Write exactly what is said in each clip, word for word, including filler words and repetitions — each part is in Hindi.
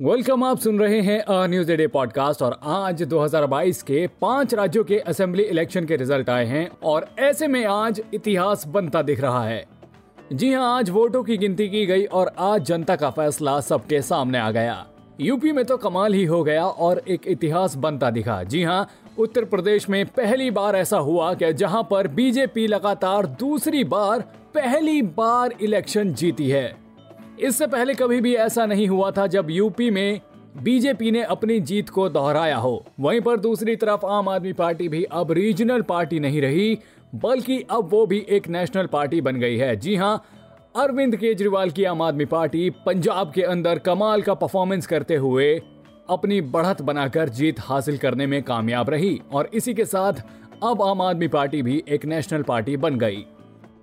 वेलकम, आप सुन रहे हैं न्यूज़ डे पॉडकास्ट। और आज दो हज़ार बाईस के पांच राज्यों के असेंबली इलेक्शन के रिजल्ट आए हैं और ऐसे में आज इतिहास बनता दिख रहा है। जी हां, आज वोटों की गिनती की गई और आज जनता का फैसला सबके सामने आ गया। यूपी में तो कमाल ही हो गया और एक इतिहास बनता दिखा। जी हां, उत्तर प्रदेश में पहली बार ऐसा हुआ कि जहां पर बीजेपी लगातार दूसरी बार पहली बार इलेक्शन जीती है। इससे पहले कभी भी ऐसा नहीं हुआ था जब यूपी में बीजेपी ने अपनी जीत को दोहराया हो। वहीं पर दूसरी तरफ आम आदमी पार्टी भी अब रीजनल पार्टी नहीं रही, बल्कि अब वो भी एक नेशनल पार्टी बन गई है। जी हां, अरविंद केजरीवाल की आम आदमी पार्टी पंजाब के अंदर कमाल का परफॉर्मेंस करते हुए अपनी बढ़त बनाकर जीत हासिल करने में कामयाब रही और इसी के साथ अब आम आदमी पार्टी भी एक नेशनल पार्टी बन गई।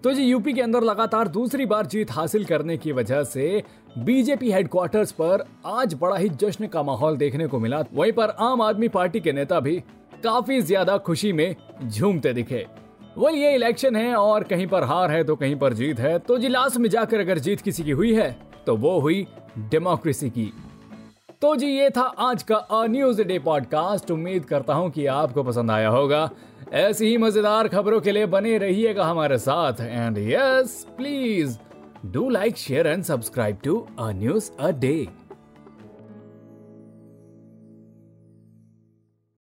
तो जी, यूपी के अंदर लगातार दूसरी बार जीत हासिल करने की वजह से बीजेपी हेडक्वार्टर्स पर आज बड़ा ही जश्न का माहौल देखने को मिला। वहीं पर आम आदमी पार्टी के नेता भी काफी ज्यादा खुशी में झूमते दिखे। वो ये इलेक्शन है और कहीं पर हार है तो कहीं पर जीत है। तो जी, लास्ट में जाकर अगर जीत किसी की हुई है तो वो हुई डेमोक्रेसी की। तो जी, ये था आज का न्यूज़ डे पॉडकास्ट। उम्मीद करता हूं कि आपको पसंद आया होगा। ऐसी ही मजेदार खबरों के लिए बने रहिएगा हमारे साथ। And yes, please do like, share and subscribe to a news a day.